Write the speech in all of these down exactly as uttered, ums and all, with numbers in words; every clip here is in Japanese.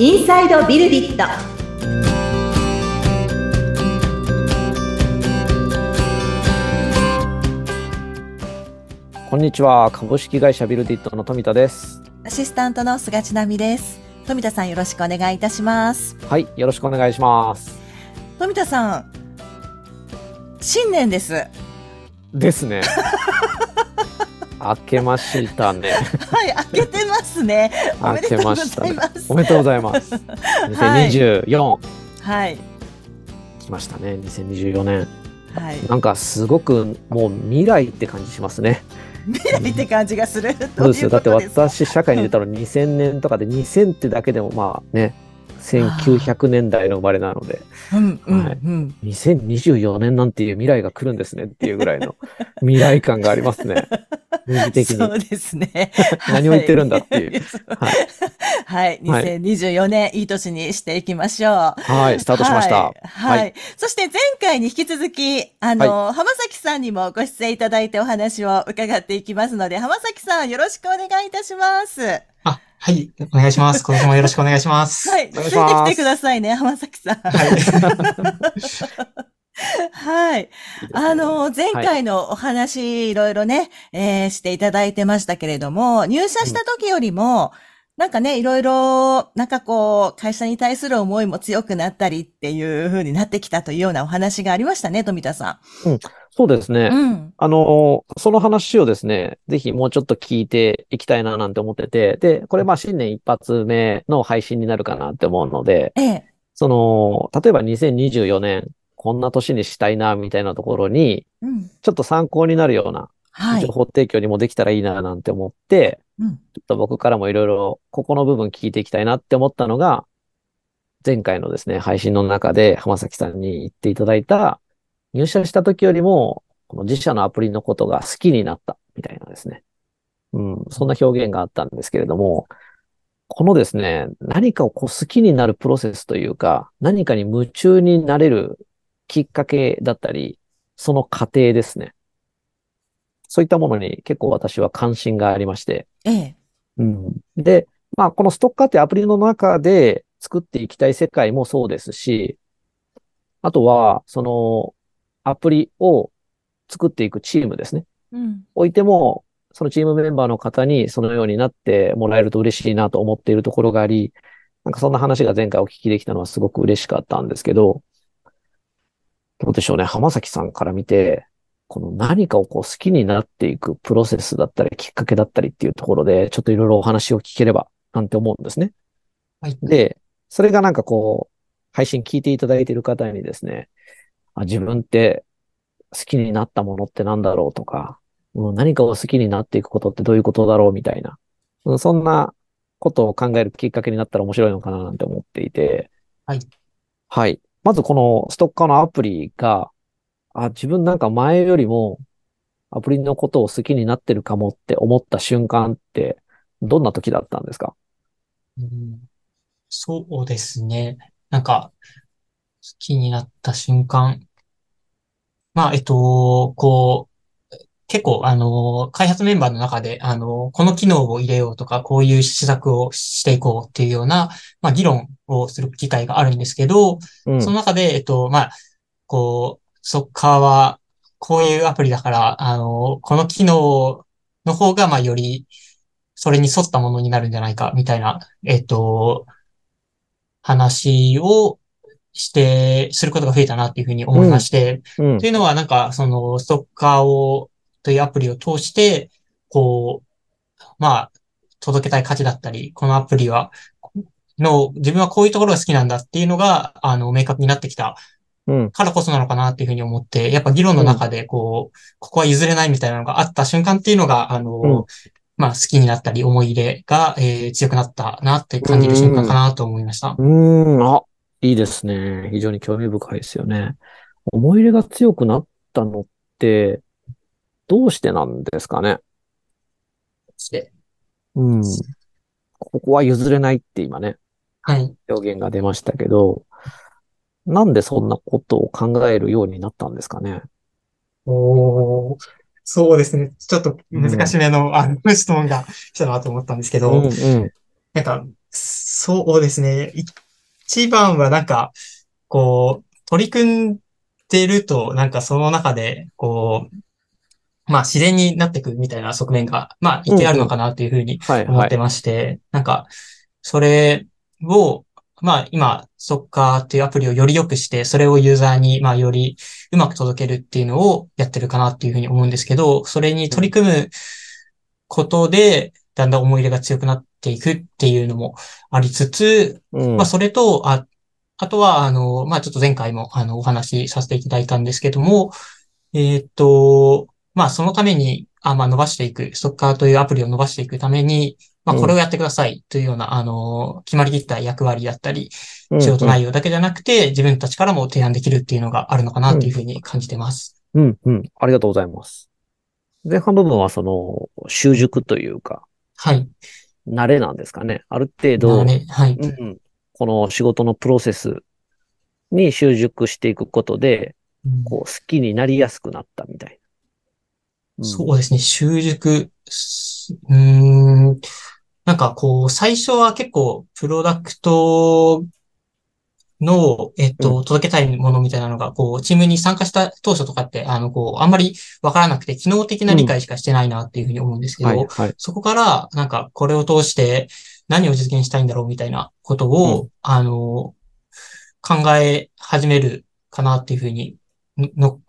インサイドビルディット。こんにちは、株式会社ビルディットの富田です。アシスタントの菅千奈美です。富田さん、よろしくお願いいたします。はい、よろしくお願いします。富田さん、新年ですですね明けましたねはい、明けてますね。おめでとうございます、ね、おめでとうございますにせんにじゅうよん、はい、はい、来ましたね、にせんにじゅうよねん、はい、なんかすごくもう未来って感じしますね。未来って感じがするそうですよ。だって私社会に出たのにせんねんとかでにせんってだけでもまあね、せんきゅうひゃくねんだいの生まれなので、うんうんうん、はい、にせんにじゅうよねんなんていう未来が来るんですねっていうぐらいの未来感がありますね的に。そうですね何を言ってるんだっていうはい、はい、にせんにじゅうよねん、はい、いい年にしていきましょう。はい、スタートしました。はい、はいはい、そして前回に引き続きあの、はい、浜崎さんにもご出演いただいてお話を伺っていきますので、浜崎さん、よろしくお願いいたします。あ、はい、お願いします。今年もよろしくお願いします。はい、ついてきてくださいね、浜崎さん。はい。はい。あの、前回のお話、いろいろね、えー、していただいてましたけれども、入社した時よりも、うん、なんかね、いろいろ、なんかこう、会社に対する思いも強くなったりっていう風になってきたというようなお話がありましたね、富田さん。うん、そうですね。うん、あの、その話をですね、ぜひもうちょっと聞いていきたいななんて思ってて、で、これまあ新年一発目の配信になるかなって思うので、ええ、その、例えばにせんにじゅうよねん、こんな年にしたいな、みたいなところに、うん、ちょっと参考になるような、情報提供にもできたらいいな、なんて思って、はい、ちょっと僕からもいろいろ、ここの部分聞いていきたいなって思ったのが、前回のですね、配信の中で浜崎さんに言っていただいた、入社した時よりも、この自社のアプリのことが好きになった、みたいなですね。うん、そんな表現があったんですけれども、このですね、何かをこう好きになるプロセスというか、何かに夢中になれる、きっかけだったり、その過程ですね。そういったものに結構私は関心がありまして。ええ。うん、で、まあこのストッカーってアプリの中で作っていきたい世界もそうですし、あとはそのアプリを作っていくチームですね。うん。おいても、そのチームメンバーの方にそのようになってもらえると嬉しいなと思っているところがあり、なんかそんな話が前回お聞きできたのはすごく嬉しかったんですけど、どうでしょうね。浜崎さんから見て、この何かをこう好きになっていくプロセスだったり、きっかけだったりっていうところで、ちょっといろいろお話を聞ければなんて思うんですね。はい。で、それがなんかこう、配信聞いていただいている方にですね、あ、自分って好きになったものってなんだろうとか、うん、何かを好きになっていくことってどういうことだろうみたいな、うん、そんなことを考えるきっかけになったら面白いのかななんて思っていて。はい。はい。まずこのストッカーのアプリが、あ、自分なんか前よりもアプリのことを好きになってるかもって思った瞬間ってどんな時だったんですか？うん、そうですね。なんか好きになった瞬間。まあ、えっと、こう、結構あの、開発メンバーの中であの、この機能を入れようとか、こういう施策をしていこうっていうような、まあ議論をする機会があるんですけど、うん、その中で、えっと、まあ、こう、ストッカーは、こういうアプリだから、あの、この機能の方が、まあ、より、それに沿ったものになるんじゃないか、みたいな、えっと、話をして、することが増えたな、っていうふうに思いまして、うんうん、というのは、なんか、その、ストッカーを、というアプリを通して、こう、まあ、届けたい価値だったり、このアプリは、の、自分はこういうところが好きなんだっていうのが、あの、明確になってきたからこそなのかなっていうふうに思って、うん、やっぱ議論の中で、こう、ここは譲れないみたいなのがあった瞬間っていうのが、あの、うん、まあ、好きになったり、思い入れが、えー、強くなったなって感じる瞬間かなと思いました。うん、うん、あ、いいですね。非常に興味深いですよね。思い入れが強くなったのって、どうしてなんですかね。して。うん。ここは譲れないって今ね。はい。表現が出ましたけど、なんでそんなことを考えるようになったんですかね。おー、そうですね。ちょっと難しめの、うん、あの質問が来たなと思ったんですけど、うんうん、なんかそうですね。一番はなんか、こう、取り組んでると、なんかその中で、こう、まあ自然になってくみたいな側面が、まあ一定あるのかなというふうにうんうんはいはい思ってまして、なんか、それを、まあ今、ソッカーというアプリをより良くして、それをユーザーに、まあよりうまく届けるっていうのをやってるかなっていうふうに思うんですけど、それに取り組むことで、だんだん思い入れが強くなっていくっていうのもありつつ、うんまあそれと、あ、あとは、あの、まあちょっと前回も、あの、お話しさせていただいたんですけども、えーっと、まあそのために、あ、まあ伸ばしていく、ソッカーというアプリを伸ばしていくために、まあ、これをやってくださいというような、あの、決まりきった役割だったり、仕事内容だけじゃなくて、自分たちからも提案できるっていうのがあるのかなというふうに感じてます。うん、うん、ありがとうございます。前半部分は、その、習熟というか、はい。慣れなんですかね。ある程度、ねはいうん、この仕事のプロセスに習熟していくことで、うん、こう好きになりやすくなったみたいな。うん、そうですね、習熟、うーんなんかこう、最初は結構、プロダクトの、えっと、届けたいものみたいなのが、こう、チームに参加した当初とかって、あの、こう、あんまりわからなくて、機能的な理解しかしてないなっていうふうに思うんですけど、そこから、なんか、これを通して何を実現したいんだろうみたいなことを、あの、考え始めるかなっていうふうに、の、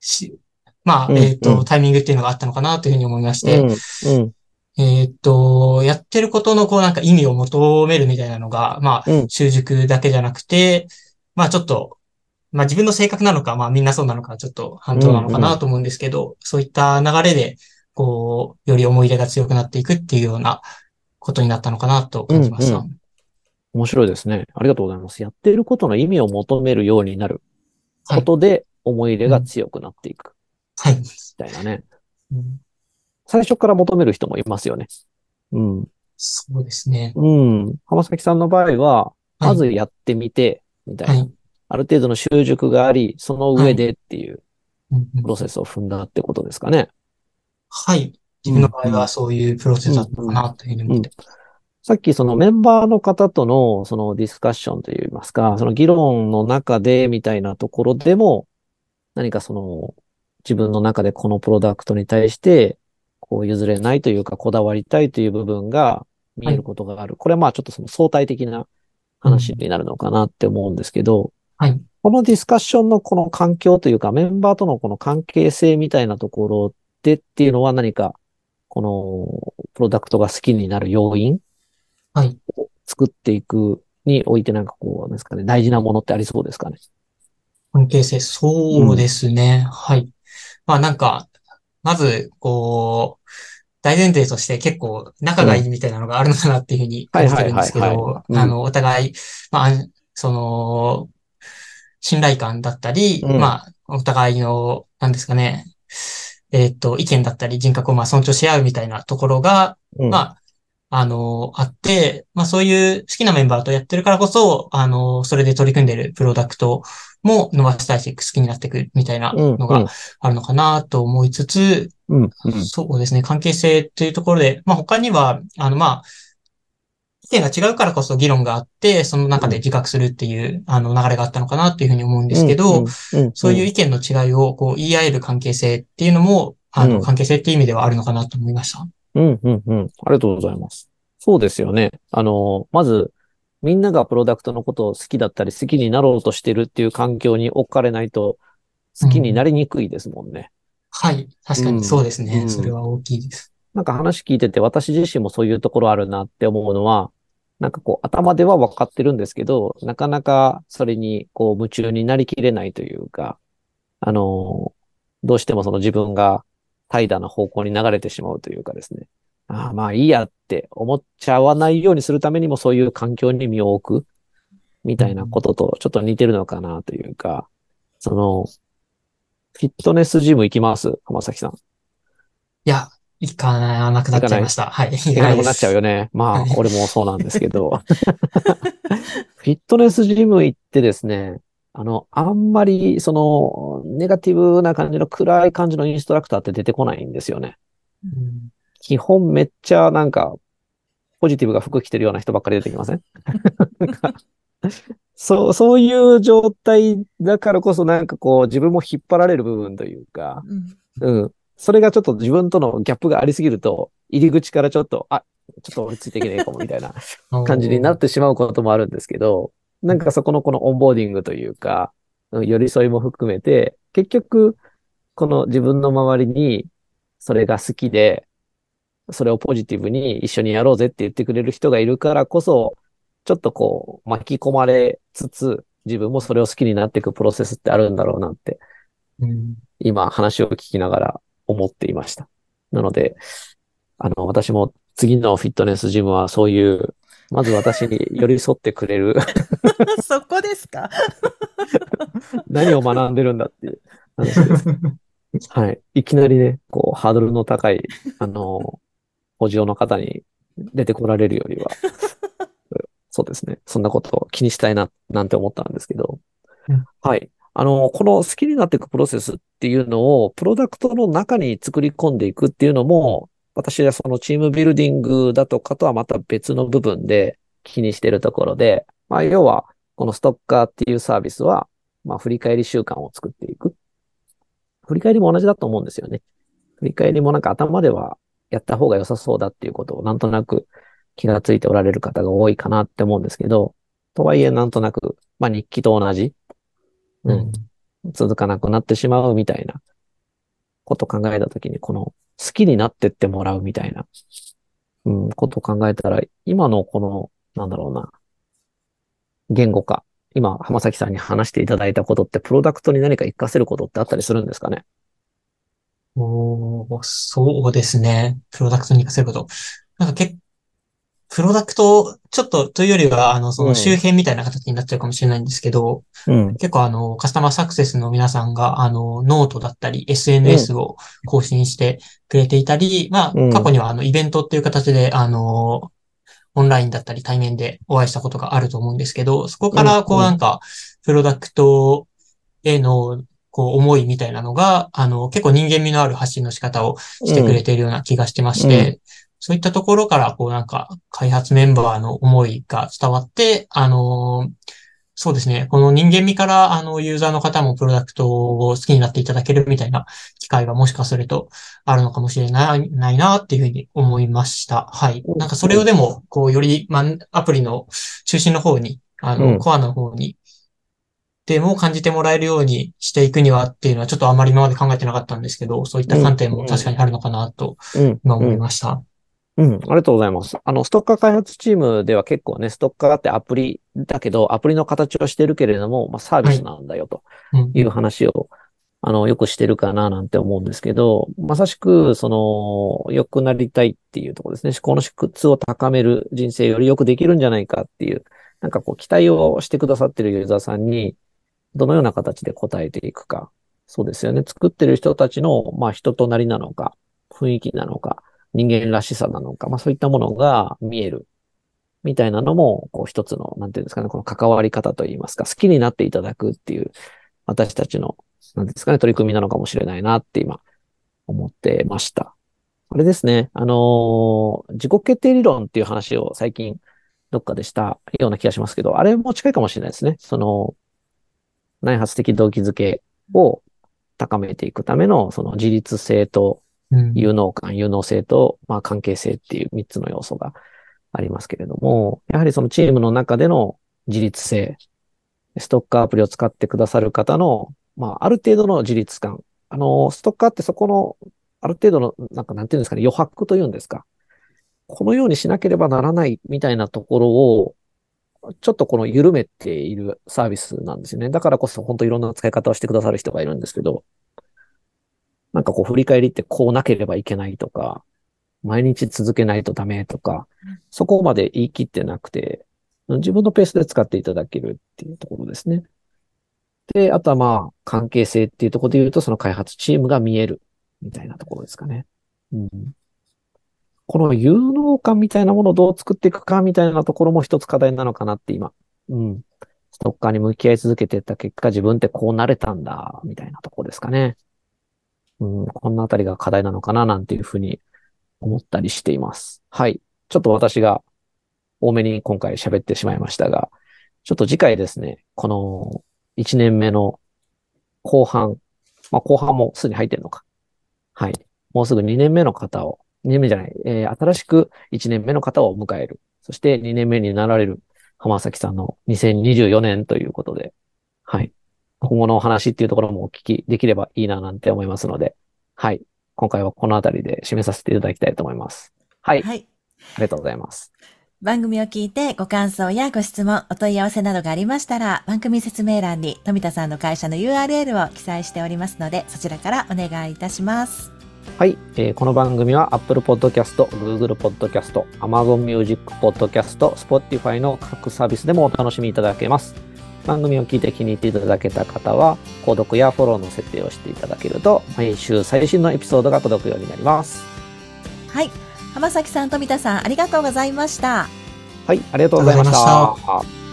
し、まあ、えっと、タイミングっていうのがあったのかなというふうに思いまして、えー、っと、やってることのこうなんか意味を求めるみたいなのが、まあ、習熟だけじゃなくて、うん、まあちょっと、まあ自分の性格なのか、まあみんなそうなのか、ちょっと反動なのかなと思うんですけど、うんうん、そういった流れで、こう、より思い入れが強くなっていくっていうようなことになったのかなと感じました。うんうん、面白いですね。ありがとうございます。やってることの意味を求めるようになることで、思い入れが強くなっていく。はい。みたいなね。うん最初から求める人もいますよね。うん。そうですね。うん。浜崎さんの場合は、まずやってみて、みたいな、はい。ある程度の習熟があり、その上でっていうプロセスを踏んだってことですかね。はい。自分の場合はそういうプロセスだったかなというふうに思って、うんうんうん。さっきそのメンバーの方とのそのディスカッションといいますか、その議論の中でみたいなところでも、何かその自分の中でこのプロダクトに対して、こう譲れないというか、こだわりたいという部分が見えることがある。はい、これはまあちょっとその相対的な話になるのかなって思うんですけど、はい、このディスカッションのこの環境というか、メンバーとのこの関係性みたいなところでっていうのは何か、このプロダクトが好きになる要因を作っていくにおいてなんかこう、ですかね、大事なものってありそうですかね。関係性、そうですね。うん、はい。まあなんか、まず、こう、大前提として結構仲がいいみたいなのがあるのかなっていうふうに感じてるんですけど、あの、お互い、まあ、その、信頼感だったり、うん、まあ、お互いの、なんですかね、えーっと、意見だったり人格をまあ尊重し合うみたいなところが、うん、まあ、あの、あって、まあそういう好きなメンバーとやってるからこそ、あの、それで取り組んでるプロダクトも伸ばしたいし、好きになっていくみたいなのがあるのかなと思いつつ、うんうん、そうですね、関係性というところで、まあ他には、あのまあ、意見が違うからこそ議論があって、その中で自覚するっていう、あの流れがあったのかなというふうに思うんですけど、そういう意見の違いをこう言い合える関係性っていうのも、あの、関係性っていう意味ではあるのかなと思いました。うんうんうん。ありがとうございます。そうですよね。あの、まず、みんながプロダクトのことを好きだったり、好きになろうとしてるっていう環境に置かれないと、好きになりにくいですもんね。うん、はい。確かにそうですね、うん。それは大きいです。なんか話聞いてて、私自身もそういうところあるなって思うのは、なんかこう、頭では分かってるんですけど、なかなかそれにこう、夢中になりきれないというか、あの、どうしてもその自分が、怠惰な方向に流れてしまうというかですね。ああ、まあいいやって思っちゃわないようにするためにもそういう環境に身を置くみたいなこととちょっと似てるのかなというか、その、フィットネスジム行きます、浜崎さん。いや、行かなくなっちゃいました。はい。行かなくなっちゃうよね。まあ、俺もそうなんですけど。フィットネスジム行ってですね、あの、あんまり、その、ネガティブな感じの暗い感じのインストラクターって出てこないんですよね。うん、基本めっちゃなんか、ポジティブが服着てるような人ばっかり出てきません？なんかそう、そういう状態だからこそなんかこう自分も引っ張られる部分というか、うん、うん。それがちょっと自分とのギャップがありすぎると、入り口からちょっと、あ、ちょっと俺ついていけないかもみたいな感じになってしまうこともあるんですけど、なんかそこのこのオンボーディングというか、寄り添いも含めて、結局、この自分の周りにそれが好きで、それをポジティブに一緒にやろうぜって言ってくれる人がいるからこそ、ちょっとこう巻き込まれつつ、自分もそれを好きになっていくプロセスってあるんだろうなって、うん、今話を聞きながら思っていました。なので、あの、私も次のフィットネスジムはそういう、まず私に寄り添ってくれる。そこですか何を学んでるんだっていう話です。はい。いきなりね、こう、ハードルの高い、あの、補助の方に出てこられるよりは、そうですね。そんなことを気にしたいな、なんて思ったんですけど。うん、はい。あの、この好きになっていくプロセスっていうのを、プロダクトの中に作り込んでいくっていうのも、私はそのチームビルディングだとかとはまた別の部分で気にしているところで、まあ、要は、このストッカーっていうサービスは、まあ、振り返り習慣を作っていく。振り返りも同じだと思うんですよね。振り返りもなんか頭ではやった方が良さそうだっていうことをなんとなく気がついておられる方が多いかなって思うんですけど、とはいえなんとなく、まあ日記と同じ、うん、続かなくなってしまうみたいなことを考えたときに、この好きになってってもらうみたいな、うん、ことを考えたら、今のこの、なんだろうな、言語化。今、浜崎さんに話していただいたことって、プロダクトに何か活かせることってあったりするんですかね？おー、そうですね。プロダクトに活かせること。なんかけ、プロダクト、ちょっと、というよりは、あの、その周辺みたいな形になっちゃうかもしれないんですけど、うん、結構あの、カスタマーサクセスの皆さんが、あの、ノートだったり、エスエヌエス を更新してくれていたり、うん、まあ、過去にはあの、イベントっていう形で、あの、オンラインだったり対面でお会いしたことがあると思うんですけど、そこからこうなんか、プロダクトへのこう思いみたいなのが、あの、結構人間味のある発信の仕方をしてくれているような気がしてまして、うんうん、そういったところからこうなんか、開発メンバーの思いが伝わって、あの、そうですね、この人間味からあの、ユーザーの方もプロダクトを好きになっていただけるみたいな機会がもしかするとあるのかもしれない、ないなっていうふうに思いました。はい。なんかそれをでも、こう、より、ま、アプリの中心の方に、あの、うん、コアの方に、でも感じてもらえるようにしていくにはっていうのはちょっとあまり今まで考えてなかったんですけど、そういった観点も確かにあるのかなと、今思いました。うんうんうんうん、ありがとうございます。あの、ストッカー開発チームでは結構ね、ストッカーってアプリだけど、アプリの形をしてるけれども、まあ、サービスなんだよという話を、はい、うん、あの、よくしてるかななんて思うんですけど、まさしく、その、良くなりたいっていうところですね。思考の質を高める、人生より良くできるんじゃないかっていう、なんかこう、期待をしてくださってるユーザーさんに、どのような形で応えていくか。そうですよね。作ってる人たちの、まあ、人となりなのか、雰囲気なのか、人間らしさなのか、まあそういったものが見えるみたいなのも、こう一つの、なんていうんですかね、この関わり方といいますか、好きになっていただくっていう、私たちの、なんですかね、取り組みなのかもしれないなって今、思ってました。あれですね、あのー、自己決定理論っていう話を最近、どっかでしたような気がしますけど、あれも近いかもしれないですね。その、内発的動機づけを高めていくための、その自律性と、有能感、有能性と、まあ、関係性っていうみっつの要素がありますけれども、やはりそのチームの中での自律性、ストッカーアプリを使ってくださる方の、まあ、ある程度の自律感。あの、ストッカーってそこの、ある程度の、なんかなんていうんですかね、余白というんですか。このようにしなければならないみたいなところを、ちょっとこの緩めているサービスなんですよね。だからこそ本当いろんな使い方をしてくださる人がいるんですけど、なんかこう振り返りってこうなければいけないとか、毎日続けないとダメとか、そこまで言い切ってなくて、自分のペースで使っていただけるっていうところですね。で、あとはまあ関係性っていうところで言うと、その開発チームが見えるみたいなところですかね。うん、この有能感みたいなものをどう作っていくかみたいなところも一つ課題なのかなって今、うん、ストッカーに向き合い続けていった結果、自分ってこうなれたんだみたいなところですかね。うん、こんなあたりが課題なのかななんていうふうに思ったりしています。はい。ちょっと私が多めに今回喋ってしまいましたが、ちょっと次回ですね、このいちねんめの後半、まあ後半もすでに入ってるのか。はい。もうすぐにねんめの方を、にねんめじゃない、えー、新しくいちねんめの方を迎える。そしてにねんめになられる浜崎さんのにせんにじゅうよねんということで、はい。今後のお話っていうところもお聞きできればいいななんて思いますので、はい。今回はこのあたりで締めさせていただきたいと思います。はい。はい、ありがとうございます。番組を聞いてご感想やご質問、お問い合わせなどがありましたら、番組説明欄に富田さんの会社の ユーアールエル を記載しておりますので、そちらからお願いいたします。はい、えー、この番組は Apple Podcast、Google Podcast、Amazon Music Podcast、Spotify の各サービスでもお楽しみいただけます。番組を聞いて気に入っていただけた方は、購読やフォローの設定をしていただけると、毎週最新のエピソードが届くようになります。はい。浜崎さん、富田さん、ありがとうございました。はい、ありがとうございました。